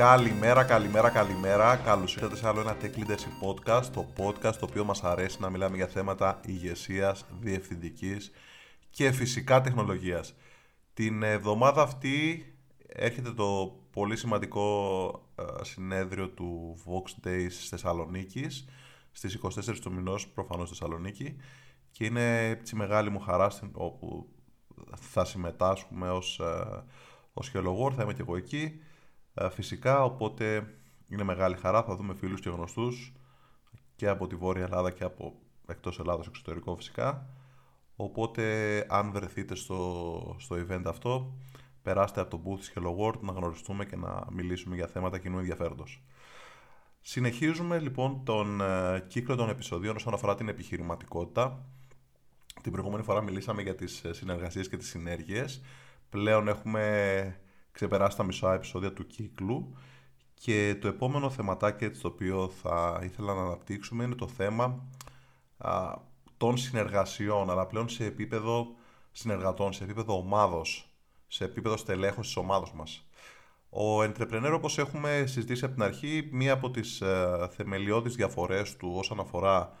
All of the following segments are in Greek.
Καλημέρα. Καλώς ήρθατε σε άλλο ένα Tech Leadership Podcast, το podcast το οποίο μας αρέσει να μιλάμε για θέματα ηγεσίας, διευθυντικής και φυσικά τεχνολογίας. Την εβδομάδα αυτή έρχεται το πολύ σημαντικό συνέδριο του Vox Days της Θεσσαλονίκης, στις 24 του μηνός, προφανώς στη Θεσσαλονίκη, και είναι τη μεγάλη μου χαρά όπου θα συμμετάσχουμε ως χελογόρ, θα είμαι και εγώ εκεί. Φυσικά, οπότε είναι μεγάλη χαρά, θα δούμε φίλους και γνωστούς και από τη Βόρεια Ελλάδα και από εκτός Ελλάδος, εξωτερικό φυσικά. Οπότε αν βρεθείτε στο event αυτό, περάστε από το booth της Hello World να γνωριστούμε και να μιλήσουμε για θέματα κοινού ενδιαφέροντος. Συνεχίζουμε λοιπόν τον κύκλο των επεισοδίων όσον αφορά την επιχειρηματικότητα. Την προηγούμενη φορά μιλήσαμε για τις συνεργασίες και τις συνέργειες. Πλέον έχουμε ξεπεράσει τα μισά επεισόδια του κύκλου και το επόμενο θεματάκι το οποίο θα ήθελα να αναπτύξουμε είναι το θέμα των συνεργασιών, αλλά πλέον σε επίπεδο συνεργατών, σε επίπεδο ομάδος, σε επίπεδο στελέχους της ομάδος μας. Ο entrepreneur, όπως έχουμε συζητήσει από την αρχή, μία από τις θεμελιώδεις διαφορές του όσον αφορά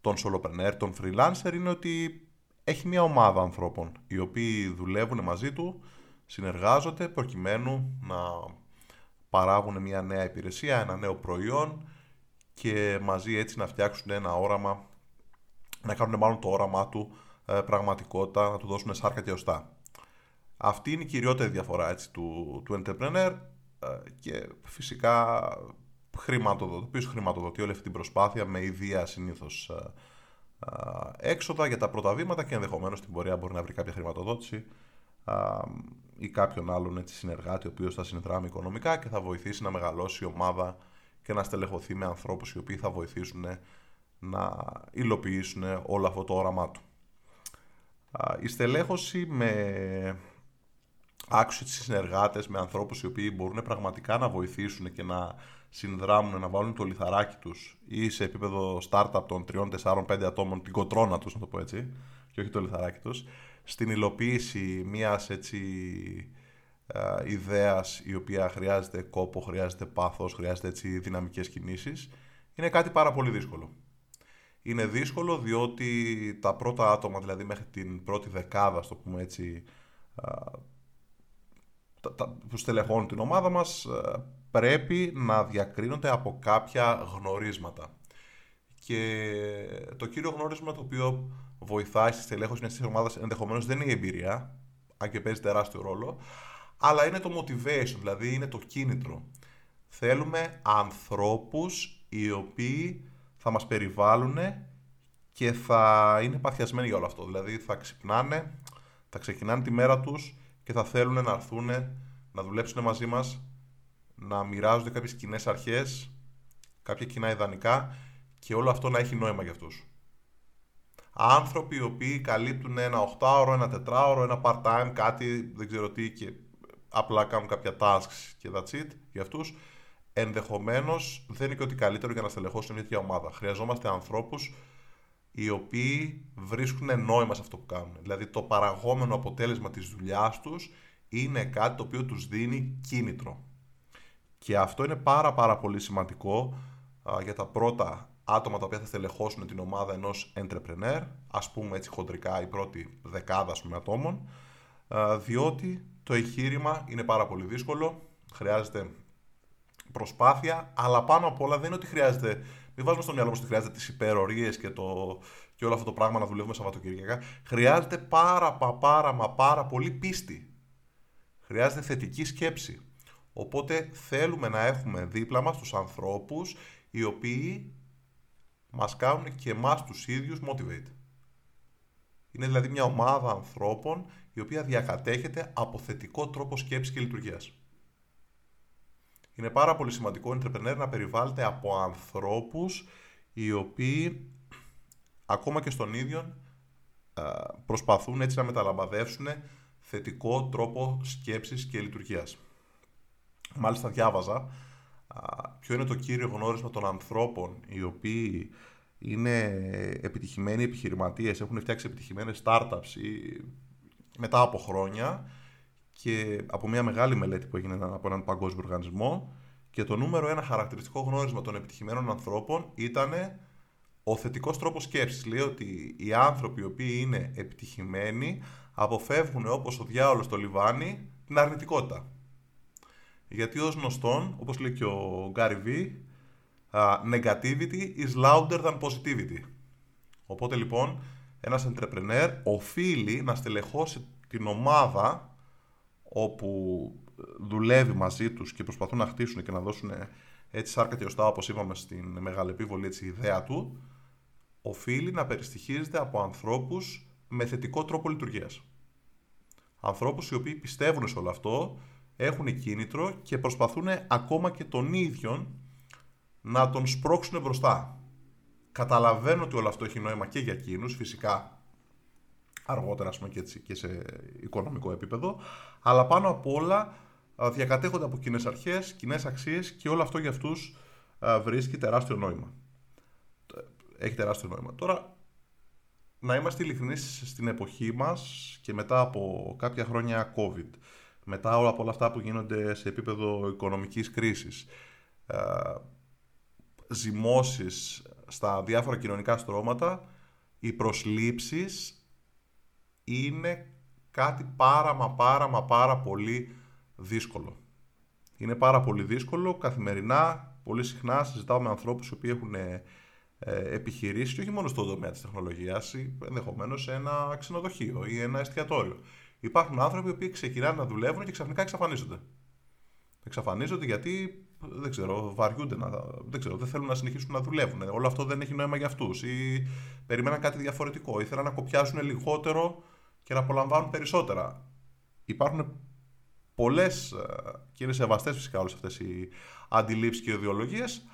τον solopreneur, τον freelancer, είναι ότι έχει μία ομάδα ανθρώπων οι οποίοι δουλεύουν μαζί του, συνεργάζονται προκειμένου να παράγουν μια νέα υπηρεσία, ένα νέο προϊόν και μαζί έτσι να φτιάξουν ένα όραμα, να κάνουν μάλλον το όραμά του πραγματικότητα, να του δώσουν σάρκα και οστά. Αυτή είναι η κυριότερη διαφορά έτσι, του entrepreneur και φυσικά χρηματοδοτεί όλη αυτή την προσπάθεια με ιδία συνήθως έξοδα για τα πρώτα βήματα και ενδεχομένως στην πορεία μπορεί να βρει κάποια χρηματοδότηση ή κάποιον άλλον έτσι, συνεργάτη ο οποίος θα συνδράμει οικονομικά και θα βοηθήσει να μεγαλώσει η ομάδα και να στελεχωθεί με ανθρώπους οι οποίοι θα βοηθήσουν να υλοποιήσουν όλο αυτό το όραμά του. Η στελέχωση με άξιοι συνεργάτες, με ανθρώπους οι οποίοι μπορούν πραγματικά να βοηθήσουν και να συνδράμουν, να βάλουν το λιθαράκι τους ή σε επίπεδο startup των 3, 4, 5 ατόμων την κοτρώνα τους, να το πω έτσι, και όχι το λιθαράκι τους, στην υλοποίηση μιας έτσι ιδέας η οποία χρειάζεται κόπο, χρειάζεται πάθος, χρειάζεται έτσι δυναμικές κινήσεις, είναι κάτι πάρα πολύ δύσκολο. Είναι δύσκολο διότι τα πρώτα άτομα, δηλαδή μέχρι την πρώτη δεκάδα, στο πούμε έτσι, που στελεχώνουν την ομάδα μας, πρέπει να διακρίνονται από κάποια γνωρίσματα. Και το κύριο γνώρισμα το οποίο βοηθάει στη στελέχωση μιας ομάδας ενδεχομένως δεν είναι η εμπειρία, αν και παίζει τεράστιο ρόλο, αλλά είναι το motivation, δηλαδή είναι το κίνητρο. Θέλουμε ανθρώπους οι οποίοι θα μας περιβάλλουν και θα είναι παθιασμένοι για όλο αυτό. Δηλαδή θα ξυπνάνε, θα ξεκινάνε τη μέρα τους και θα θέλουν να έρθουν να δουλέψουν μαζί μας, να μοιράζονται κάποιες κοινές αρχές, κάποια κοινά ιδανικά και όλο αυτό να έχει νόημα για αυτούς. Άνθρωποι οι οποίοι καλύπτουν ένα 8ωρο, ένα 4ωρο, ένα part-time, κάτι δεν ξέρω τι και απλά κάνουν κάποια tasks και that's it για αυτούς, ενδεχομένως δεν είναι και ότι καλύτερο για να στελεχώσουν μια τέτοια ομάδα. Χρειαζόμαστε ανθρώπους οι οποίοι βρίσκουν νόημα σε αυτό που κάνουν. Δηλαδή το παραγόμενο αποτέλεσμα της δουλειάς τους είναι κάτι το οποίο τους δίνει κίνητρο. Και αυτό είναι πάρα πολύ σημαντικό για τα πρώτα άτομα τα οποία θα στελεχώσουν την ομάδα ενός entrepreneur, ας πούμε έτσι χοντρικά η πρώτη δεκάδα ατόμων, διότι το εγχείρημα είναι πάρα πολύ δύσκολο, χρειάζεται προσπάθεια, αλλά πάνω απ' όλα δεν είναι ότι χρειάζεται, μην βάζουμε στο μυαλό μας ότι χρειάζεται τις υπερορίες και όλο αυτό το πράγμα να δουλεύουμε Σαββατοκυριακά, χρειάζεται πάρα πολύ πίστη, χρειάζεται θετική σκέψη. Οπότε θέλουμε να έχουμε δίπλα μας τους ανθρώπους οι οποίοι μας κάνουν και εμάς τους ίδιους motivate. Είναι δηλαδή μια ομάδα ανθρώπων η οποία διακατέχεται από θετικό τρόπο σκέψης και λειτουργίας. Είναι πάρα πολύ σημαντικό ο entrepreneur να περιβάλλεται από ανθρώπους οι οποίοι ακόμα και στον ίδιο προσπαθούν έτσι να μεταλαμπαδεύσουν θετικό τρόπο σκέψης και λειτουργίας. Μάλιστα διάβαζα ποιο είναι το κύριο γνώρισμα των ανθρώπων οι οποίοι είναι επιτυχημένοι επιχειρηματίες, έχουν φτιάξει επιτυχημένες startups μετά από χρόνια και από μια μεγάλη μελέτη που έγινε από έναν παγκόσμιο οργανισμό, και το νούμερο ένα χαρακτηριστικό γνώρισμα των επιτυχημένων ανθρώπων ήταν ο θετικός τρόπος σκέψης. Λέει ότι οι άνθρωποι οι οποίοι είναι επιτυχημένοι αποφεύγουν όπως ο διάολος το λιβάνι την αρνητικότητα. Γιατί ως γνωστόν, όπως λέει και ο Gary V, negativity is louder than positivity. Οπότε λοιπόν ένας entrepreneur οφείλει να στελεχώσει την ομάδα όπου δουλεύει μαζί τους και προσπαθούν να χτίσουν και να δώσουν έτσι σάρκα και οστά, όπως είπαμε στην μεγάλη επίβολη, έτσι, η ιδέα του, οφείλει να περιστοιχίζεται από ανθρώπους με θετικό τρόπο λειτουργίας. Ανθρώπους οι οποίοι πιστεύουν σε όλο αυτό, έχουν κίνητρο και προσπαθούν ακόμα και τον ίδιον να τον σπρώξουν μπροστά. Καταλαβαίνω ότι όλο αυτό έχει νόημα και για εκείνους, φυσικά αργότερα, ας πούμε, και, έτσι, και σε οικονομικό επίπεδο, αλλά πάνω απ' όλα διακατέχονται από κοινές αρχές, κοινές αξίες, και όλο αυτό για αυτούς βρίσκει τεράστιο νόημα. Έχει τεράστιο νόημα. Τώρα, να είμαστε ειλικρινείς, στην εποχή μας και μετά από κάποια χρόνια COVID, μετά από όλα αυτά που γίνονται σε επίπεδο οικονομικής κρίσης, ζυμώσεις στα διάφορα κοινωνικά στρώματα, οι προσλήψεις είναι κάτι πάρα πολύ δύσκολο. Είναι πάρα πολύ δύσκολο καθημερινά, πολύ συχνά συζητάμε με ανθρώπους οι οποίοι έχουν επιχειρήσει, και όχι μόνο στον τομέα της τεχνολογίας, ενδεχομένως σε ένα ξενοδοχείο ή ένα εστιατόριο. Υπάρχουν άνθρωποι οι οποίοι ξεκινάνε να δουλεύουν και ξαφνικά εξαφανίζονται. Εξαφανίζονται γιατί δεν ξέρω, βαριούνται, δεν θέλουν να συνεχίσουν να δουλεύουν. Όλο αυτό δεν έχει νόημα για αυτούς, ή περιμέναν κάτι διαφορετικό, ή θέλουν να κοπιάζουν λιγότερο και να απολαμβάνουν περισσότερα. Υπάρχουν πολλές, και είναι σεβαστές φυσικά όλες αυτές οι αντιλήψεις και ιδεολογίες,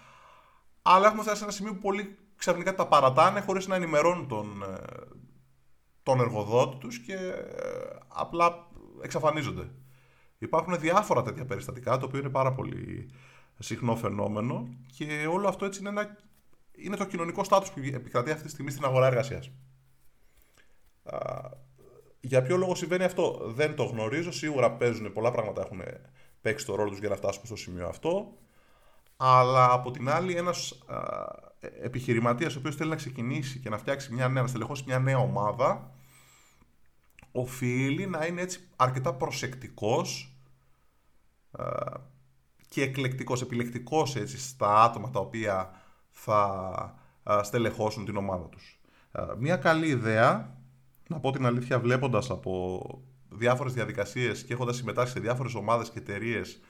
αλλά έχουμε φτάσει σε ένα σημείο που πολλοί ξαφνικά τα παρατάνε χωρίς να ενημερώνουν τον εργοδότη τους και απλά εξαφανίζονται. Υπάρχουν διάφορα τέτοια περιστατικά, το οποίο είναι πάρα πολύ συχνό φαινόμενο, και όλο αυτό έτσι είναι το κοινωνικό στάτους που επικρατεί αυτή τη στιγμή στην αγορά εργασίας. Για ποιο λόγο συμβαίνει αυτό δεν το γνωρίζω, σίγουρα παίζουν πολλά πράγματα, έχουν παίξει το ρόλο τους για να φτάσουμε στο σημείο αυτό, αλλά από την άλλη ένας επιχειρηματίας ο οποίος θέλει να ξεκινήσει και να φτιάξει να στελεχώσει μια νέα ομάδα, οφείλει να είναι έτσι αρκετά προσεκτικός και εκλεκτικός, επιλεκτικός έτσι στα άτομα τα οποία θα στελεχώσουν την ομάδα τους. Μια καλή ιδέα, να πω την αλήθεια, βλέποντας από διάφορες διαδικασίες και έχοντας συμμετάσχει σε διάφορες ομάδες και εταιρείες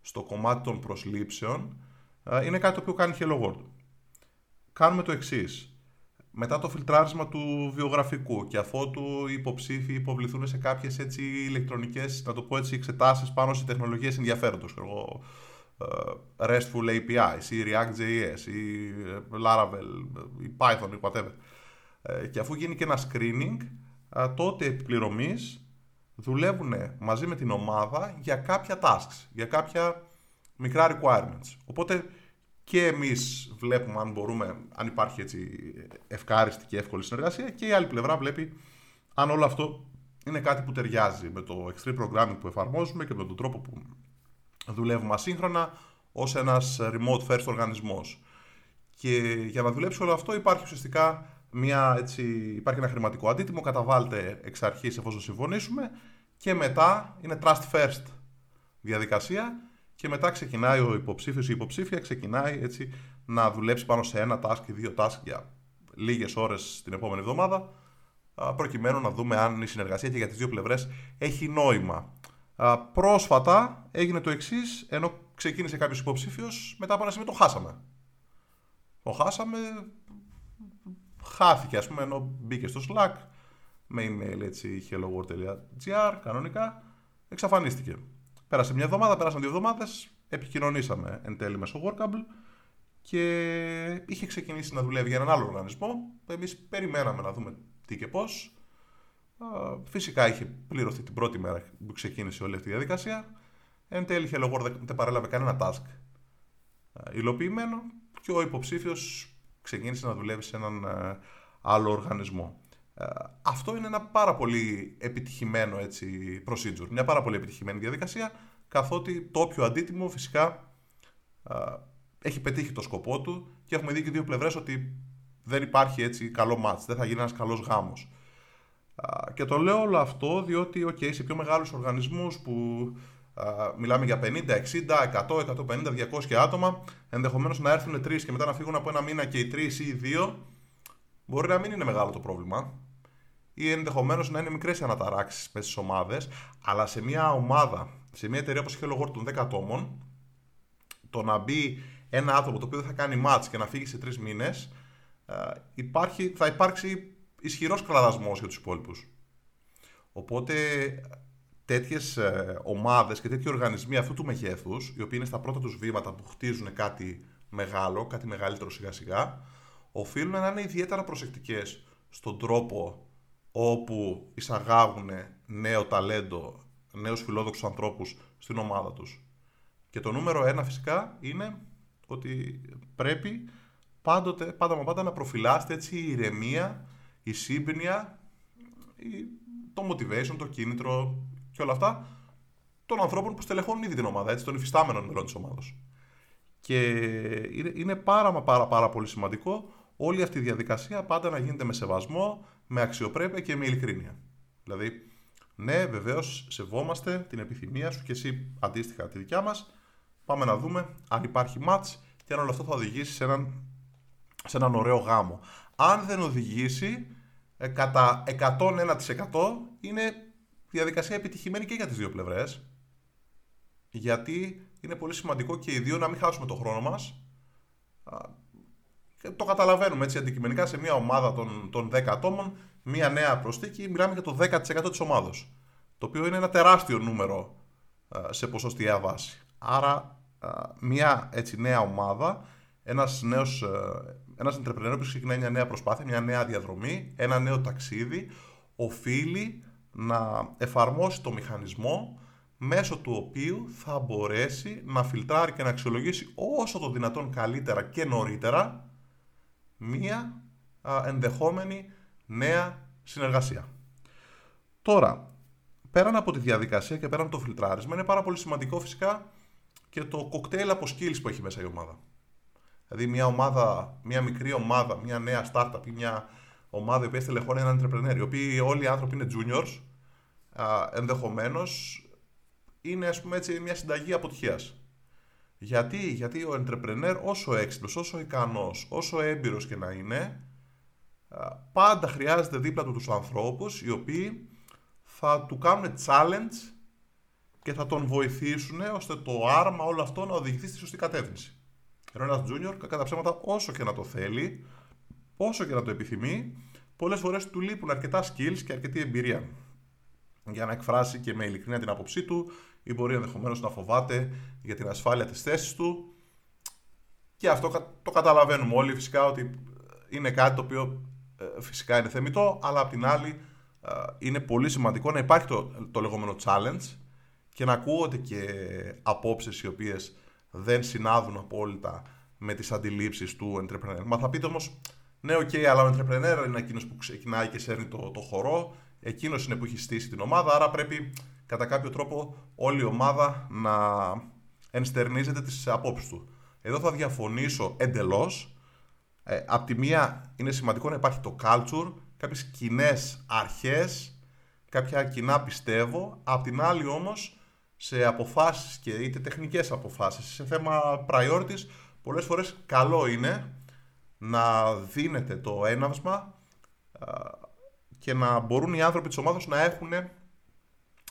στο κομμάτι των προσλήψεων, είναι κάτι το οποίο κάνει Hello World. Κάνουμε το εξής. Μετά το φιλτράρισμα του βιογραφικού και αφότου οι υποψήφοι υποβληθούν σε κάποιες έτσι ηλεκτρονικές, να το πω έτσι, εξετάσεις πάνω σε τεχνολογίες ενδιαφέροντος, RESTful APIs ή ReactJS ή Laravel ή Python ή whatever. Και αφού γίνει και ένα screening, τότε οι επιπληρωμείς δουλεύουν μαζί με την ομάδα για κάποια tasks, για κάποια μικρά requirements. Οπότε και εμείς βλέπουμε αν μπορούμε, αν υπάρχει έτσι ευκάριστη και εύκολη συνεργασία, και η άλλη πλευρά βλέπει αν όλο αυτό είναι κάτι που ταιριάζει με το extreme programming που εφαρμόζουμε και με τον τρόπο που δουλεύουμε ασύγχρονα ως ένας remote first οργανισμός. Και για να δουλέψει όλο αυτό υπάρχει ουσιαστικά υπάρχει ένα χρηματικό αντίτιμο, καταβάλλεται εξ αρχής εφόσον συμφωνήσουμε, και μετά είναι trust first διαδικασία, και μετά ξεκινάει ο υποψήφιος ή η υποψήφια, ξεκινάει έτσι να δουλέψει πάνω σε ένα task ή δύο task για λίγες ώρες την επόμενη εβδομάδα, προκειμένου να δούμε αν η συνεργασία και για τις δύο πλευρές έχει νόημα. Πρόσφατα έγινε το εξής, ενώ ξεκίνησε κάποιος υποψήφιος, μετά από ένα σημείο το χάσαμε. Χάθηκε, ας πούμε, ενώ μπήκε στο Slack με email έτσι helloworld.gr κανονικά, εξαφανίστηκε. Πέρασε μια εβδομάδα, πέρασαν 2 εβδομάδες, επικοινωνήσαμε εν τέλει μέσω Workable, και είχε ξεκινήσει να δουλεύει για έναν άλλο οργανισμό. Εμείς περιμέναμε να δούμε τι και πώς. Φυσικά είχε πληρωθεί την πρώτη μέρα που ξεκίνησε όλη αυτή η διαδικασία. Εν τέλει HelloWorld δεν παρέλαβε κανένα task υλοποιημένο, και ο υποψήφιος ξεκίνησε να δουλεύει σε έναν άλλο οργανισμό. Αυτό είναι ένα πάρα πολύ επιτυχημένο έτσι, procedure, μια πάρα πολύ επιτυχημένη διαδικασία, καθότι το όποιο αντίτιμο φυσικά έχει πετύχει το σκοπό του και έχουμε δει και δύο πλευρές ότι δεν υπάρχει έτσι καλό match, δεν θα γίνει ένας καλός γάμος. Και το λέω όλο αυτό διότι okay, σε πιο μεγάλους οργανισμούς που μιλάμε για 50, 60, 100, 150, 200 άτομα, ενδεχομένως να έρθουν τρεις και μετά να φύγουν από ένα μήνα και οι τρεις ή οι δύο, μπορεί να μην είναι μεγάλο το πρόβλημα ή ενδεχομένως να είναι μικρές οι αναταράξεις μέσα στις ομάδες, αλλά σε μια ομάδα, σε μια εταιρεία όπως η Hello World των 10 ατόμων, το να μπει ένα άτομο το οποίο δεν θα κάνει match και να φύγει σε 3 μήνες, θα υπάρξει ισχυρός κλαδασμός για τους υπόλοιπους. Οπότε τέτοιες ομάδες και τέτοιοι οργανισμοί αυτού του μεγέθους, οι οποίοι είναι στα πρώτα τους βήματα που χτίζουν κάτι μεγάλο, κάτι μεγαλύτερο σιγά σιγά, οφείλουν να είναι ιδιαίτερα προσεκτικές στον τρόπο όπου εισαγάγουν νέο ταλέντο, νέους φιλόδοξους ανθρώπους στην ομάδα τους. Και το νούμερο ένα φυσικά είναι ότι πρέπει πάντα να προφυλάσσετε έτσι η ηρεμία, η σύμπνοια, το motivation, το κίνητρο και όλα αυτά των ανθρώπων που στελεχώνουν ήδη την ομάδα, έτσι, των υφιστάμενων μελών της ομάδος. Και είναι πάρα πολύ σημαντικό όλη αυτή η διαδικασία πάντα να γίνεται με σεβασμό, με αξιοπρέπεια και με ειλικρίνεια. Δηλαδή, ναι, βεβαίως σεβόμαστε την επιθυμία σου και εσύ αντίστοιχα τη δικιά μας. Πάμε να δούμε αν υπάρχει match και αν όλο αυτό θα οδηγήσει σε έναν ωραίο γάμο. Αν δεν οδηγήσει, κατά 101% είναι διαδικασία επιτυχημένη και για τις δύο πλευρές. Γιατί είναι πολύ σημαντικό και οι δύο να μην χάσουμε τον χρόνο μας. Το καταλαβαίνουμε έτσι αντικειμενικά σε μια ομάδα των 10 ατόμων, μια νέα προσθήκη, μιλάμε για το 10% της ομάδος. Το οποίο είναι ένα τεράστιο νούμερο σε ποσοστιαία βάση. Άρα μια έτσι νέα ομάδα, ένας entrepreneur που ξεκινάει μια νέα προσπάθεια, μια νέα διαδρομή, ένα νέο ταξίδι, οφείλει να εφαρμόσει το μηχανισμό μέσω του οποίου θα μπορέσει να φιλτράρει και να αξιολογήσει όσο το δυνατόν καλύτερα και νωρίτερα μία ενδεχόμενη νέα συνεργασία. Τώρα, πέραν από τη διαδικασία και πέραν από το φιλτράρισμα, είναι πάρα πολύ σημαντικό φυσικά και το κοκτέιλ από skills που έχει μέσα η ομάδα. Δηλαδή, μια μικρή ομάδα, μια νέα startup ή μια ομάδα η οποία στελεχώνει έναν entrepreneur, οι οποίοι όλοι οι άνθρωποι είναι juniors, ενδεχομένως είναι ας πούμε έτσι μια συνταγή αποτυχίας. Γιατί ο entrepreneur όσο έξυπνος, όσο ικανός, όσο έμπειρος και να είναι, πάντα χρειάζεται δίπλα του τους ανθρώπους οι οποίοι θα του κάνουν challenge και θα τον βοηθήσουν ώστε το άρμα όλο αυτό να οδηγηθεί στη σωστή κατεύθυνση. Ενώ ένας junior κατά ψέματα όσο και να το θέλει, όσο και να το επιθυμεί, πολλές φορές του λείπουν αρκετά skills και αρκετή εμπειρία για να εκφράσει και με ειλικρίνεια την άποψή του, ή μπορεί ενδεχομένως να φοβάται για την ασφάλεια της θέσης του. Και αυτό το καταλαβαίνουμε όλοι φυσικά ότι είναι κάτι το οποίο φυσικά είναι θεμιτό, αλλά απ' την άλλη είναι πολύ σημαντικό να υπάρχει το λεγόμενο challenge και να ακούγονται και απόψεις οι οποίες δεν συνάδουν απόλυτα με τις αντιλήψεις του entrepreneur. Μα θα πείτε όμως, ναι, okay, αλλά ο entrepreneur είναι εκείνος που ξεκινάει και σέρνει το χορό, εκείνος είναι που έχει στήσει την ομάδα, άρα πρέπει κατά κάποιο τρόπο όλη η ομάδα να ενστερνίζεται τις απόψεις του. Εδώ θα διαφωνήσω εντελώς. Απ' τη μία είναι σημαντικό να υπάρχει το culture, κάποιες κοινές αρχές, κάποια κοινά πιστεύω. Απ' την άλλη όμως, σε αποφάσεις και είτε τεχνικές αποφάσεις, σε θέμα priorities, πολλές φορές καλό είναι να δίνεται το έναυσμα και να μπορούν οι άνθρωποι της ομάδας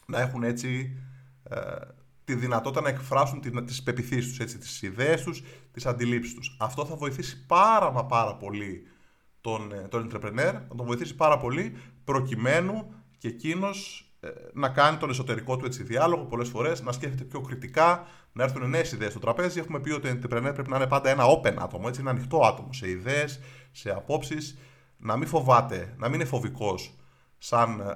να έχουν έτσι τη δυνατότητα να εκφράσουν τις πεποιθήσεις τους, έτσι, τις ιδέες τους, τις αντιλήψεις τους. Αυτό θα βοηθήσει πάρα πολύ τον entrepreneur, να τον βοηθήσει πάρα πολύ προκειμένου και εκείνος να κάνει τον εσωτερικό του έτσι διάλογο πολλές φορές, να σκέφτεται πιο κριτικά, να έρθουν νέες ιδέες στο τραπέζι. Έχουμε πει ότι ο entrepreneur πρέπει να είναι πάντα ένα open άτομο, έτσι, ένα ανοιχτό άτομο σε ιδέες, σε απόψεις, να μην φοβάται, να μην είναι φοβικός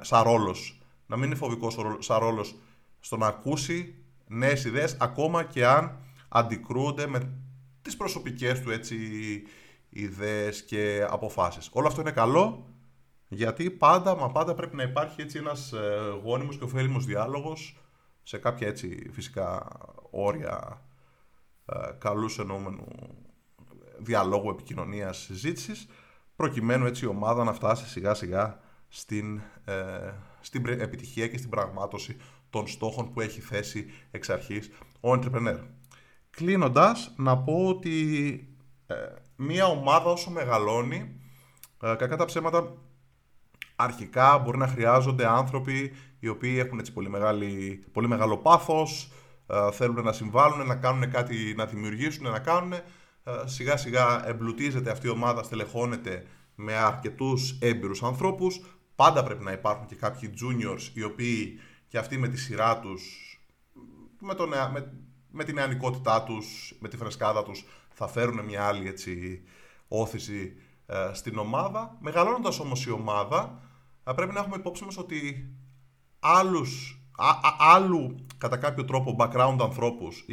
σαν ρόλος, να μην είναι φοβικός σαν ρόλος στο να ακούσει νέες ιδέες, ακόμα και αν αντικρούνται με τις προσωπικές του έτσι ιδέες και αποφάσεις. Όλο αυτό είναι καλό Γιατί πάντα, μα πάντα πρέπει να υπάρχει έτσι ένας γόνιμος και ωφέλιμος διάλογος σε κάποια έτσι φυσικά όρια καλούς εννοούμενου διαλόγου, επικοινωνίας, συζήτησης, προκειμένου έτσι η ομάδα να φτάσει σιγά σιγά στην επιτυχία και στην πραγμάτωση των στόχων που έχει θέσει εξ αρχής ο entrepreneur. Κλείνοντας, να πω ότι μία ομάδα όσο μεγαλώνει, κακά τα ψέματα, αρχικά μπορεί να χρειάζονται άνθρωποι οι οποίοι έχουν έτσι πολύ μεγάλο πάθος, θέλουν να συμβάλλουν, να κάνουν κάτι, να δημιουργήσουν, να κάνουν. Σιγά σιγά εμπλουτίζεται αυτή η ομάδα, στελεχώνεται με αρκετούς έμπειρους ανθρώπους. Πάντα πρέπει να υπάρχουν και κάποιοι juniors οι οποίοι και αυτοί με τη σειρά τους, με την νεανικότητά τους, με τη φρεσκάδα τους θα φέρουν μια άλλη έτσι, όθηση στην ομάδα. Μεγαλώνοντας όμως η ομάδα πρέπει να έχουμε υπόψη μας ότι άλλου κατά κάποιο τρόπο background ανθρώπους,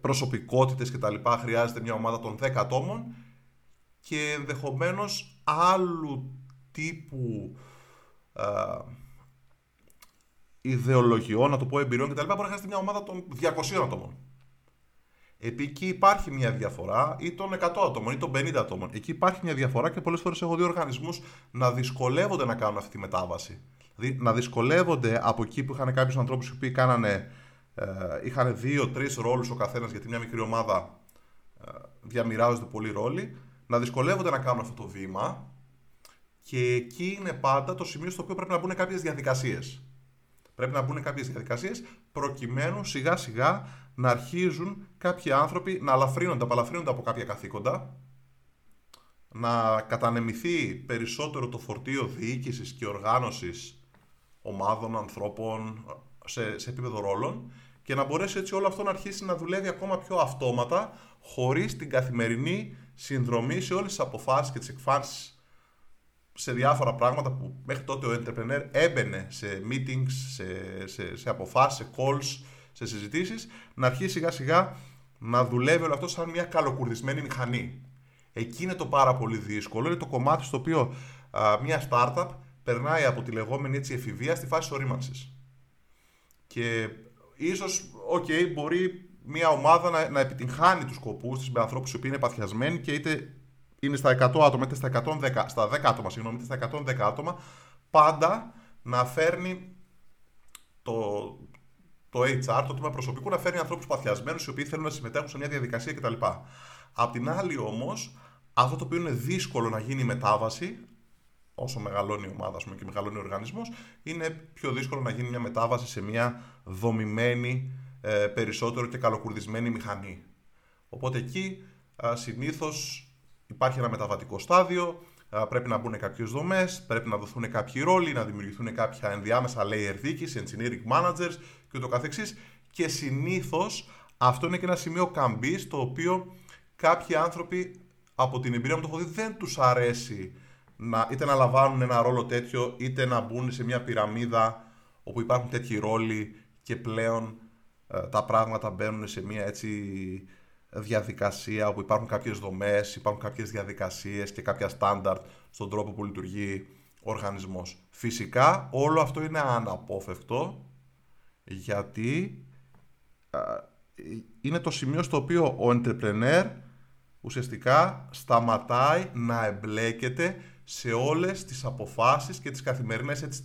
προσωπικότητες και τα λοιπά χρειάζεται μια ομάδα των 10 ατόμων και ενδεχομένως άλλου τύπου ιδεολογιών, να το πω εμπειριών και τα λοιπά, μπορεί να χρειάζεται μια ομάδα των 200 ατόμων. Εκεί υπάρχει μια διαφορά, ή των 100 ατόμων ή των 50 ατόμων. Εκεί υπάρχει μια διαφορά και πολλές φορές έχω δει οργανισμούς να δυσκολεύονται να κάνουν αυτή τη μετάβαση. Δηλαδή να δυσκολεύονται από εκεί που είχαν κάποιους ανθρώπους οι οποίοι είχαν 2-3 ρόλους ο καθένας, γιατί μια μικρή ομάδα διαμοιράζονται πολλοί ρόλοι, να δυσκολεύονται να κάνουν αυτό το βήμα, και εκεί είναι πάντα το σημείο στο οποίο πρέπει να μπουν κάποιες διαδικασίες. Πρέπει να μπουν κάποιες διαδικασίες προκειμένου σιγά σιγά να αρχίζουν κάποιοι άνθρωποι να απαλαφρύνονται από κάποια καθήκοντα, να κατανεμηθεί περισσότερο το φορτίο διοίκησης και οργάνωσης ομάδων, ανθρώπων, σε επίπεδο ρόλων, και να μπορέσει έτσι όλο αυτό να αρχίσει να δουλεύει ακόμα πιο αυτόματα, χωρίς την καθημερινή συνδρομή σε όλες τις αποφάσεις και τις εκφάνσεις σε διάφορα πράγματα που μέχρι τότε ο entrepreneur έμπαινε σε meetings, σε αποφάσεις, σε calls, σε συζητήσεις, να αρχίσει σιγά σιγά να δουλεύει όλο αυτό σαν μια καλοκουρδισμένη μηχανή. Εκεί είναι το πάρα πολύ δύσκολο, είναι το κομμάτι στο οποίο μια startup περνάει από τη λεγόμενη έτσι εφηβεία στη φάση ορίμανσης. Και ίσως, μπορεί μια ομάδα να επιτυγχάνει τους σκοπούς της με ανθρώπους οι οποίοι είναι παθιασμένοι και είτε είναι στα 100 άτομα, είτε στα 10 άτομα, είτε στα 110 άτομα, πάντα να φέρνει το HR, το τμήμα προσωπικού, να φέρνει ανθρώπους παθιασμένους οι οποίοι θέλουν να συμμετέχουν σε μια διαδικασία κτλ. Απ' την άλλη όμως, αυτό το οποίο είναι δύσκολο να γίνει η μετάβαση, όσο μεγαλώνει η ομάδα και μεγαλώνει ο οργανισμός, είναι πιο δύσκολο να γίνει μια μετάβαση σε μια δομημένη, περισσότερο και καλοκουρδισμένη μηχανή. Οπότε εκεί συνήθως υπάρχει ένα μεταβατικό στάδιο, πρέπει να μπουν κάποιες δομές, πρέπει να δοθούν κάποιοι ρόλοι, να δημιουργηθούν κάποια ενδιάμεσα layer διοίκηση, engineering managers κ.ο.κ. Και συνήθως αυτό είναι και ένα σημείο καμπής, το οποίο κάποιοι άνθρωποι, από την εμπειρία μου το έχω δει, δεν τους αρέσει είτε να λαμβάνουν ένα ρόλο τέτοιο, είτε να μπουν σε μια πυραμίδα όπου υπάρχουν τέτοιοι ρόλοι και πλέον τα πράγματα μπαίνουν σε μια έτσι διαδικασία όπου υπάρχουν κάποιες δομές, υπάρχουν κάποιες διαδικασίες και κάποια στάνταρτ στον τρόπο που λειτουργεί ο οργανισμός. Φυσικά όλο αυτό είναι αναπόφευκτο, γιατί είναι το σημείο στο οποίο ο entrepreneur ουσιαστικά σταματάει να εμπλέκεται σε όλες τις αποφάσεις και τις καθημερινές έτσι,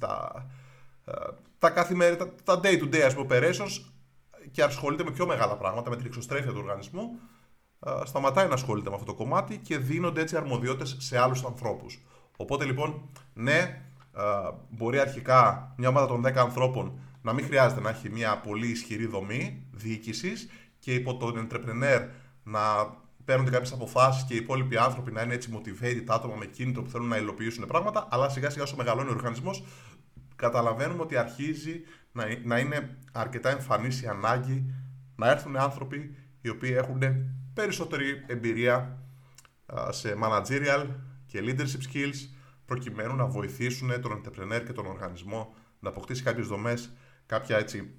τα day-to-day operations, και ασχολείται με πιο μεγάλα πράγματα, με την εξωστρέφεια του οργανισμού, σταματάει να ασχολείται με αυτό το κομμάτι και δίνονται έτσι αρμοδιότητες σε άλλους ανθρώπους. Οπότε λοιπόν, ναι, μπορεί αρχικά μια ομάδα των 10 ανθρώπων να μην χρειάζεται να έχει μια πολύ ισχυρή δομή διοίκησης και υπό τον entrepreneur να παίρνονται κάποιες αποφάσεις και οι υπόλοιποι άνθρωποι να είναι έτσι motivated άτομα με κίνητρο που θέλουν να υλοποιήσουν πράγματα, αλλά σιγά σιγά όσο μεγαλώνει ο οργανισμός, καταλαβαίνουμε ότι αρχίζει να είναι αρκετά εμφανής η ανάγκη να έρθουν άνθρωποι οι οποίοι έχουν περισσότερη εμπειρία σε managerial και leadership skills, προκειμένου να βοηθήσουν τον entrepreneur και τον οργανισμό να αποκτήσει κάποιες δομές, κάποια έτσι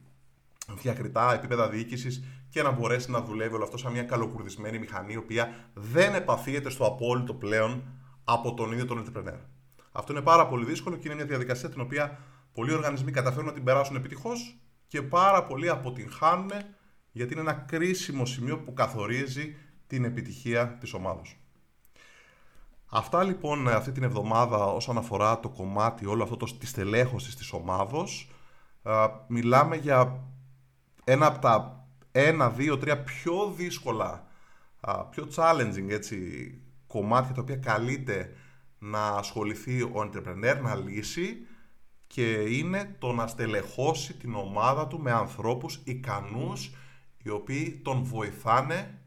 διακριτά επίπεδα διοίκησης, και να μπορέσει να δουλεύει όλο αυτό σαν μια καλοκουρδισμένη μηχανή, η οποία δεν επαφίεται στο απόλυτο πλέον από τον ίδιο τον entrepreneur. Αυτό είναι πάρα πολύ δύσκολο και είναι μια διαδικασία την οποία πολλοί οργανισμοί καταφέρουν να την περάσουν επιτυχώς και πάρα πολλοί αποτυγχάνουν, γιατί είναι ένα κρίσιμο σημείο που καθορίζει την επιτυχία της ομάδας. Αυτά λοιπόν αυτή την εβδομάδα όσον αφορά το κομμάτι όλο αυτό της τελέχωσης της ομάδος. Μιλάμε για ένα από τα 1, 2, 3 πιο δύσκολα, πιο challenging κομμάτια τα οποία καλείται να ασχοληθεί ο entrepreneur, να λύσει, και είναι το να στελεχώσει την ομάδα του με ανθρώπους ικανούς οι οποίοι τον βοηθάνε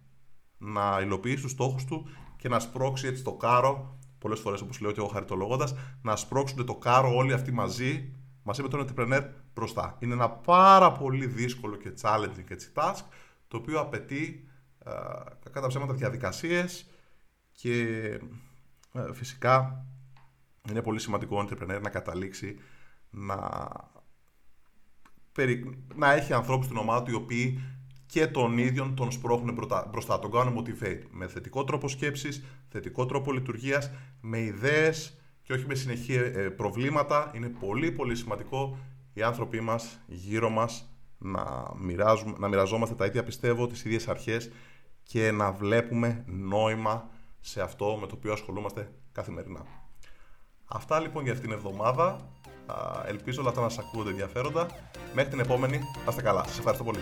να υλοποιήσει τους στόχους του και να σπρώξει έτσι το κάρο, πολλές φορές όπως λέω και εγώ χαριτολογώντας, να σπρώξουν το κάρο όλοι αυτοί μαζί με τον entrepreneur μπροστά. Είναι ένα πάρα πολύ δύσκολο και challenging task, το οποίο απαιτεί κατά ψέματα διαδικασίες και φυσικά είναι πολύ σημαντικό ο entrepreneur να καταλήξει να έχει ανθρώπους στην ομάδα του οι οποίοι και τον ίδιον τον σπρώχνουν μπροστά, τον κάνουν motivate με θετικό τρόπο σκέψης, θετικό τρόπο λειτουργίας, με ιδέες και όχι με συνεχή προβλήματα. Είναι πολύ πολύ σημαντικό οι άνθρωποι μας γύρω μας να μοιραζόμαστε τα ίδια πιστεύω, τις ίδιες αρχές και να βλέπουμε νόημα σε αυτό με το οποίο ασχολούμαστε καθημερινά. Αυτά λοιπόν για αυτήν την εβδομάδα. Ελπίζω όλα αυτά να σας ακούγονται ενδιαφέροντα. Μέχρι την επόμενη, να είστε καλά. Σας ευχαριστώ πολύ.